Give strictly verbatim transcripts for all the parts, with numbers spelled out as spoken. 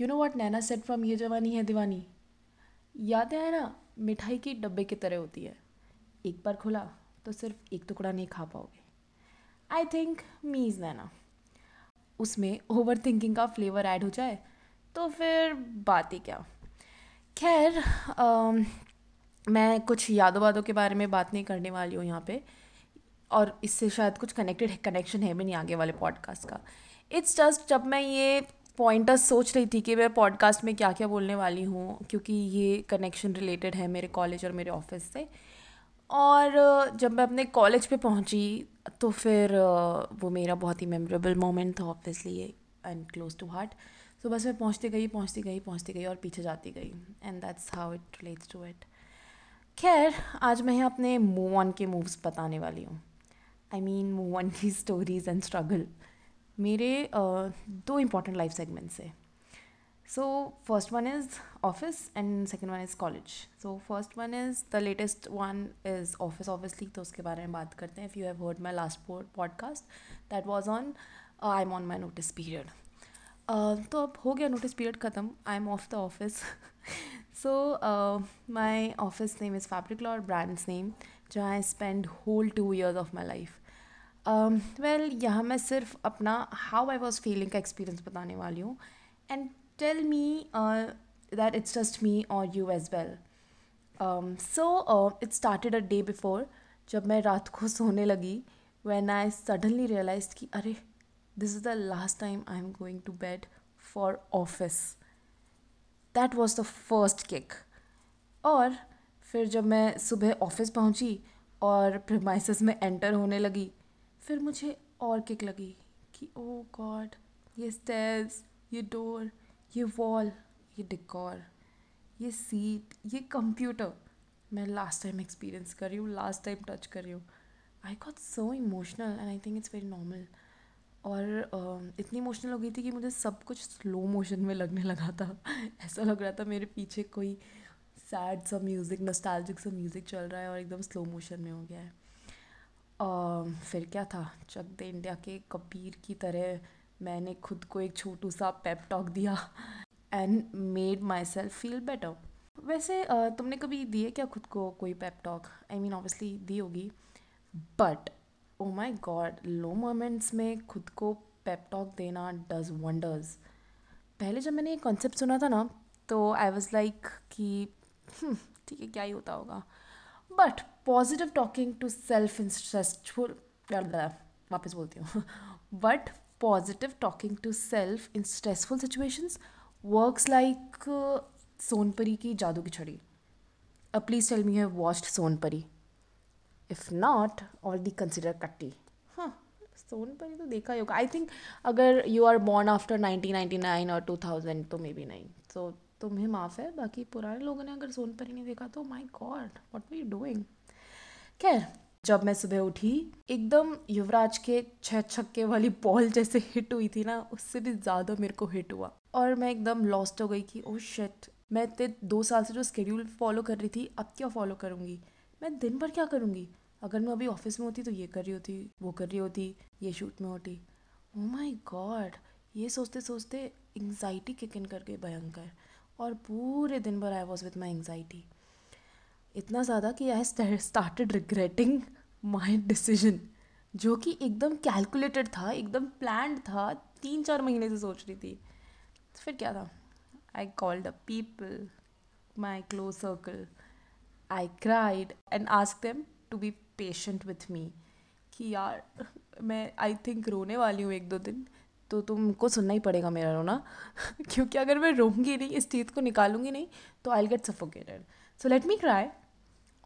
You know what Naina said from Yeh Jawaani है दीवानी, याद है ना, मिठाई की डब्बे की तरह होती है, एक बार खुला तो सिर्फ एक टुकड़ा नहीं खा पाओगे। I think me is Naina. उसमें ओवर थिंकिंग का फ्लेवर ऐड हो जाए तो फिर बात ही क्या। खैर मैं कुछ यादों वादों के बारे में बात नहीं करने वाली हूँ यहाँ पे, और इससे शायद कुछ कनेक्टेड कनेक्शन है भी नहीं आगे वाले पॉडकास्ट का। इट्स जस्ट जब मैं ये पॉइंटर्स सोच रही थी कि मैं पॉडकास्ट में क्या क्या बोलने वाली हूँ, क्योंकि ये कनेक्शन रिलेटेड है मेरे कॉलेज और मेरे ऑफिस से, और जब मैं अपने कॉलेज पे पहुँची तो फिर वो मेरा बहुत ही मेमोरेबल मोमेंट था obviously and close to heart. So बस मैं पहुँचती गई पहुँचती गई पहुँचती गई और पीछे जाती गई, and that's how it relates to it. खैर आज मैं अपने मूव ऑन के मूव्स बताने वाली हूँ, आई मीन मूव ऑन की स्टोरीज़ एंड स्ट्रगल मेरे uh, दो इम्पॉर्टेंट लाइफ सेगमेंट्स है। So first one is office and second one is college. So first one is the latest one is office obviously, तो उसके बारे में बात करते हैं। If you have heard my last podcast that was on I am on my notice period, तो अब हो गया नोटिस पीरियड ख़त्म, I M off the office. So my office name is फैब्रिकला और ब्रांड्स नेम, जहाँ I spend whole two years of my life. Well यहाँ मैं सिर्फ अपना हाउ आई वॉज फीलिंग का एक्सपीरियंस बताने वाली हूँ, and tell me that it's just me और you as well. So it started a day before, जब मैं रात को सोने लगी, व्हेन आई सडनली रियलाइज कि अरे this is the last time I am going to bed for office. That was the first kick. और फिर जब मैं सुबह ऑफिस पहुँची और प्रीमाइसेस में एंटर होने लगी, फिर मुझे और किक लगी कि ओ गॉड, ये स्टेयर्स, ये डोर, ये वॉल, ये डेकोर, ये सीट, ये कंप्यूटर, मैं लास्ट टाइम एक्सपीरियंस कर रही हूँ, लास्ट टाइम टच कर रही हूँ। I got so emotional and I think it's very normal. और uh, इतनी इमोशनल हो गई थी कि मुझे सब कुछ स्लो मोशन में लगने लगा था। ऐसा लग रहा था मेरे पीछे कोई सैड सा म्यूज़िक, नॉस्टैल्जिक सा म्यूज़िक चल रहा है और एकदम स्लो मोशन में हो गया है। Uh, फिर क्या था, चक दे इंडिया के कबीर की तरह मैंने खुद को एक छोटू सा पेप टॉक दिया and made my self feel better. वैसे uh, तुमने कभी दिए क्या खुद को कोई pep talk? I mean obviously दी होगी, but oh my God, low moments में खुद को पेप टॉक देना डज वंडर्स। पहले जब मैंने ये कॉन्सेप्ट सुना था ना तो आई वॉज लाइक कि ठीक है, क्या ही होता होगा, but positive talking to self in stressful वापस बोलती हूँ but positive talking to self in stressful situations works like Sonpari की जादू की छड़ी। अब please tell me you have watched Sonpari, if not already consider कट्टी। हाँ, सोनपरी तो देखा ही होगा। आई थिंक अगर you are born after nineteen ninety nine और टू थाउजेंड तो मे बी नहीं, तो तुम्हें माफ़ है, बाकी पुराने लोगों ने अगर सोनपरी नहीं देखा तो my God what were you doing. खैर जब मैं सुबह उठी, एकदम युवराज के छह छक्के वाली बॉल जैसे हिट हुई थी ना, उससे भी ज़्यादा मेरे को हिट हुआ और मैं एकदम लॉस्ट हो गई कि ओह शिट, मैं इतने दो साल से जो स्केड्यूल फॉलो कर रही थी अब क्या फॉलो करूँगी, मैं दिन भर क्या करूँगी। अगर मैं अभी ऑफिस में होती तो ये कर रही होती, वो कर रही होती, ये शूट में होती। ओह माय गॉड, ये सोचते सोचते एंग्जाइटी किक इन कर गई भयंकर, और पूरे दिन भर I was with my anxiety, इतना ज़्यादा कि I started regretting my decision, जो कि एकदम कैलकुलेटेड था, एकदम प्लान्ड था, तीन चार महीने से सोच रही थी। तो फिर क्या था, I called up people, my close circle, I cried and asked them to be patient with me कि यार मैं आई थिंक रोने वाली हूँ एक दो दिन, तो तुमको सुनना ही पड़ेगा मेरा रोना क्योंकि अगर मैं रोऊंगी नहीं, इस चीज़ को निकालूंगी नहीं तो I will get suffocated, so let me cry.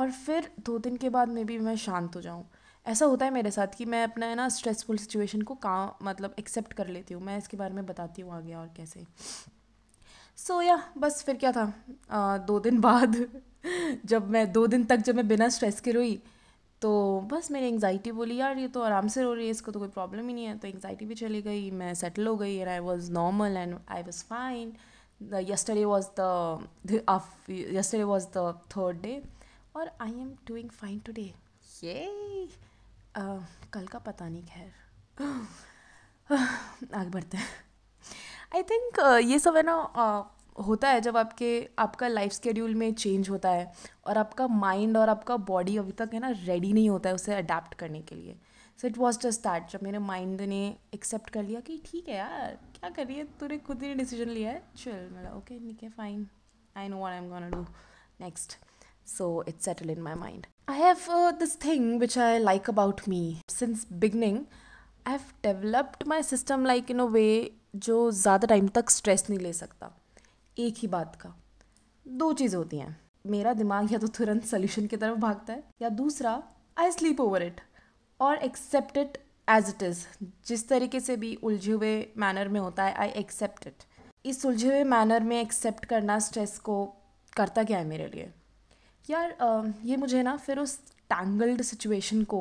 और फिर दो दिन के बाद मे बी मैं शांत हो जाऊँ। ऐसा होता है मेरे साथ कि मैं अपना ना स्ट्रेसफुल सिचुएशन को का मतलब एक्सेप्ट कर लेती हूँ। मैं इसके बारे में बताती हूँ आगे और कैसे। सो so, या yeah, बस फिर क्या था, आ, दो दिन बाद जब मैं दो दिन तक जब मैं बिना स्ट्रेस के रोई तो बस मेरी एंग्जाइटी बोली यार ये तो आराम से रो रही है, इसको तो कोई प्रॉब्लम ही नहीं है, तो एंग्जाइटी भी चली गई, मैं सेटल हो गई and I was normal and I was fine. Yesterday was the yesterday was the third day और I am doing fine today, ये कल का पता नहीं। खैर आगे बढ़ते हैं। आई थिंक ये सब है ना uh, होता है जब आपके आपका लाइफ स्केड्यूल में चेंज होता है और आपका माइंड और आपका बॉडी अभी तक है ना रेडी नहीं होता है उसे अडेप्ट करने के लिए. So it was just that, जब मेरे माइंड ने एक्सेप्ट कर लिया कि ठीक है यार क्या कर रही है, तूने खुद ही डिसीजन लिया है, चल मेरा ओके ठीक है fine, I know what I am gonna do next. So it's settled in my mind. I have uh, this thing which I like about me. Since beginning, I have developed my system like in a way जो ज़्यादा time तक stress नहीं ले सकता एक ही बात का. दो चीज़ें होती हैं, मेरा दिमाग या तो तुरंत सोल्यूशन की तरफ भागता है या दूसरा I sleep over it और accept it as it is. जिस तरीके से भी उलझे हुए मैनर में होता है I accept it. इस उलझे हुए मैनर में एक्सेप्ट करना स्ट्रेस को करता क्या है मेरे लिए यार, uh, ये मुझे ना फिर उस टैंगल्ड सिचुएशन को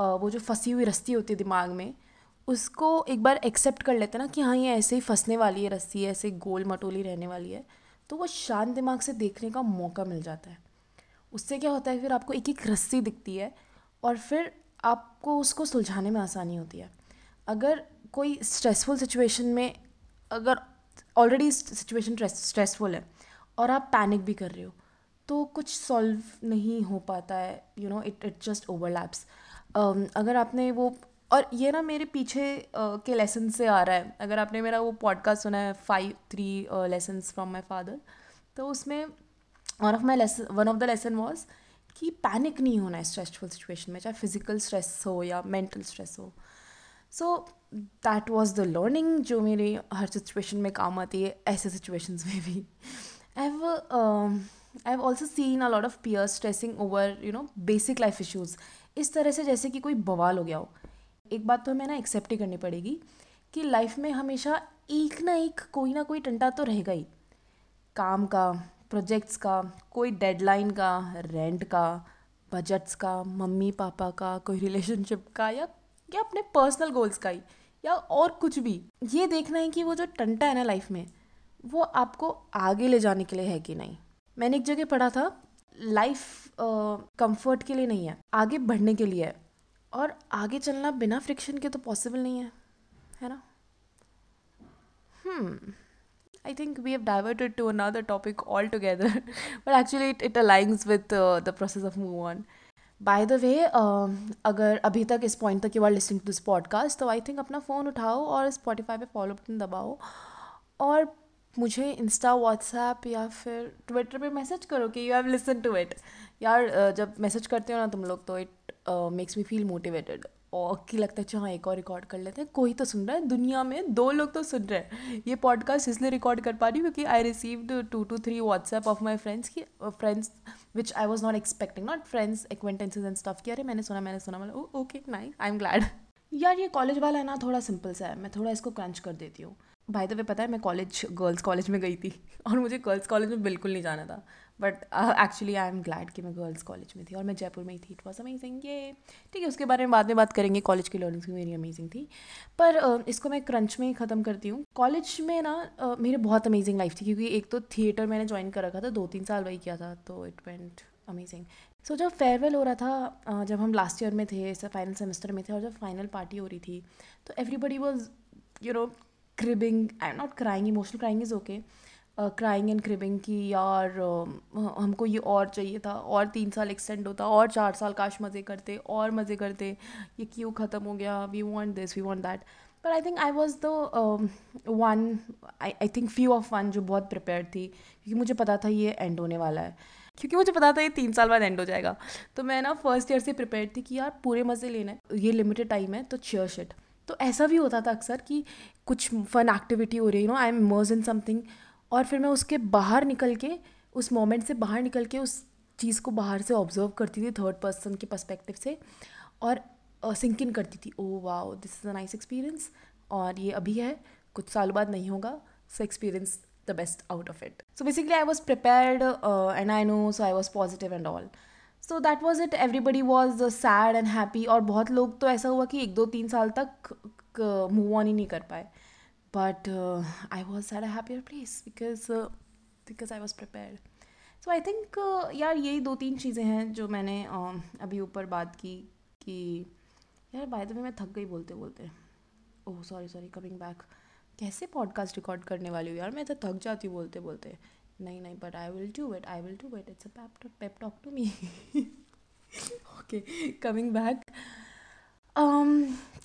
uh, वो जो फंसी हुई रस्सी होती है दिमाग में उसको एक बार एक्सेप्ट कर लेते ना कि हाँ ये ऐसे ही फंसने वाली है रस्सी, ऐसे गोल मटोली रहने वाली है, तो वो शांत दिमाग से देखने का मौका मिल जाता है. उससे क्या होता है फिर आपको एक एक रस्सी दिखती है और फिर आपको उसको सुलझाने में आसानी होती है. अगर कोई स्ट्रेसफुल सिचुएशन में, अगर ऑलरेडी सिचुएशन स्ट्रेसफुल है और आप पैनिक भी कर रहे हो तो कुछ सॉल्व नहीं हो पाता है, you know it it just overlaps. अगर आपने वो, और ये ना मेरे पीछे uh, के लेसन से आ रहा है, अगर आपने मेरा वो पॉडकास्ट सुना है five three lessons from my father, तो उसमें one of my lesson one of the lesson was कि पैनिक नहीं होना है स्ट्रेसफुल सिचुएशन में, चाहे फिजिकल स्ट्रेस हो या मेंटल स्ट्रेस हो. So that was the learning जो मेरी हर सिचुएशन में काम आती है, ऐसे सिचुएशंस में भी. I have I have also seen a lot of peers stressing over, you know, basic life issues. इस तरह से जैसे कि कोई बवाल हो गया हो. एक बात तो हमें ना एक्सेप्ट ही करनी पड़ेगी कि लाइफ में हमेशा एक ना एक कोई ना कोई टंटा तो रहेगा ही, काम का, प्रोजेक्ट्स का, कोई डेडलाइन का, रेंट का, बजट्स का, मम्मी पापा का, कोई रिलेशनशिप का या या अपने पर्सनल गोल्स का ही या और कुछ भी. ये देखना है कि वो जो टंटा है ना लाइफ में वो आपको आगे ले जाने के लिए है कि नहीं. मैंने एक जगह पढ़ा था लाइफ कंफर्ट के लिए नहीं है, आगे बढ़ने के लिए है, और आगे चलना बिना फ्रिक्शन के तो पॉसिबल नहीं है, है ना. Hmm I think we have diverted to another topic all together, but actually it it aligns with the process of move on. By the way, अगर अभी तक इस पॉइंट तक you are listening to this podcast तो I think अपना phone उठाओ और Spotify पे फॉलो बटन दबाओ और मुझे इंस्टा, व्हाट्सएप या फिर ट्विटर पे मैसेज करो कि you have listen to it. यार जब मैसेज करते हो ना तुम लोग तो it makes me feel motivated और कि लगता है चाहे एक और रिकॉर्ड कर लेते हैं, कोई तो सुन रहा है दुनिया में, दो लोग तो सुन रहे हैं. ये पॉडकास्ट इसलिए रिकॉर्ड कर पा रही हूँ क्योंकि I received two two three WhatsApp of my friends की friends which I was not expecting, not friends acquaintances and stuff. अरे मैंने सुना मैंने सुना मतलब okay nice, I am glad. यार ये कॉलेज वाला है ना थोड़ा सिंपल सा है, मैं थोड़ा इसको क्रंच कर देती हूँ. भाई तो वे पता है मैं कॉलेज गर्ल्स कॉलेज में गई थी और मुझे गर्ल्स कॉलेज में बिल्कुल नहीं जाना था, but actually I am glad कि मैं गर्ल्स कॉलेज में थी और मैं जयपुर में ही थी. It was amazing. ये ठीक है, उसके बारे में बाद में बात करेंगे. कॉलेज की लर्निंग्स मेरी अमेजिंग थी, पर uh, इसको मैं क्रंच में ही ख़त्म करती हूँ. कॉलेज में ना uh, मेरी बहुत अमेजिंग लाइफ थी क्योंकि एक तो थिएटर मैंने ज्वाइन कर रखा था, दो तीन साल वही किया था, तो इट वेंट अमेजिंग. सो जब फेयरवेल हो रहा था uh, जब हम लास्ट ईयर में थे, फाइनल सेमेस्टर में थे, और जब फाइनल पार्टी हो रही थी तो everybody was you know cribbing. I am not crying, emotional crying is okay, crying and cribbing कि यार uh, हमको ये और चाहिए था, और तीन साल एक्सटेंड होता, और चार साल काश मज़े करते और मज़े करते, ये क्यों ख़त्म हो गया, we want this we want that. But I think I was the one, I think few of one जो बहुत प्रिपेयर्ड थी क्योंकि मुझे पता था ये एंड होने वाला है, क्योंकि मुझे पता था ये तीन साल बाद एंड हो जाएगा. तो मैं ना फर्स्ट ईयर से प्रिपेयर्ड थी कि यार पूरे मज़े लेना है, ये लिमिटेड टाइम है तो चियर शिट. तो ऐसा भी होता था अक्सर कि कुछ फन एक्टिविटी हो रही है, you know I am immerse in something, और फिर मैं उसके बाहर निकल के, उस मोमेंट से बाहर निकल के उस चीज़ को बाहर से ऑब्जर्व करती थी थर्ड पर्सन के पर्सपेक्टिव से, और सिंक इन करती थी, oh wow this is a nice experience और ये अभी है, कुछ सालों बाद नहीं होगा, so experience the best out of it. So basically I was prepared and I know, so I was positive and all. So that was it. Everybody was sad and happy, और बहुत लोग तो ऐसा हुआ कि एक दो तीन साल तक मूव ऑन ही नहीं कर पाए, but I was at a happier place because because I was prepared. So I think यार यही दो तीन चीज़ें हैं जो मैंने uh, अभी ऊपर बात की कि यार बाय द वे मैं थक गई बोलते बोलते, oh sorry sorry coming back. कैसे पॉडकास्ट रिकॉर्ड करने वाली हूँ यार, मैं तो थक जाती हूँ बोलते बोलते। नहीं नहीं but I will do it, I will do it, it's a pep pep talk to me. Okay coming back,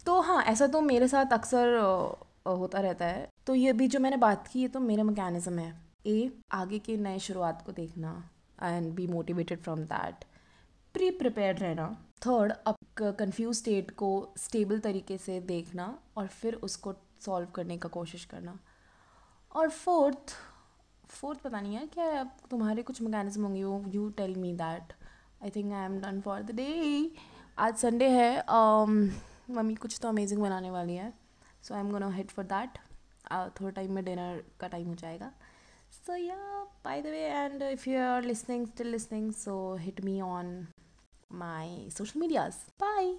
तो हाँ ऐसा तो मेरे साथ अक्सर uh, होता रहता है। तो ये भी जो मैंने बात की है तो मेरा मैकेनिज्म है, ए आगे के नए शुरुआत को देखना and be motivated from that, pre prepared रहना, थर्ड अब कन्फ्यूज स्टेट को स्टेबल तरीके से देखना और फिर उसको सॉल्व करने का कोशिश करना, और फोर्थ फोर्थ पता नहीं है क्या तुम्हारे कुछ मैकेनिज्म होंगे, you you tell me that. I think I am done for the day. आज संडे है, मम्मी कुछ तो अमेजिंग बनाने वाली है, so I am gonna hit for that. थोड़ा टाइम में डिनर का टाइम हो जाएगा। So yeah, by the way, and if you're listening, still listening, so hit me on my social medias. Bye!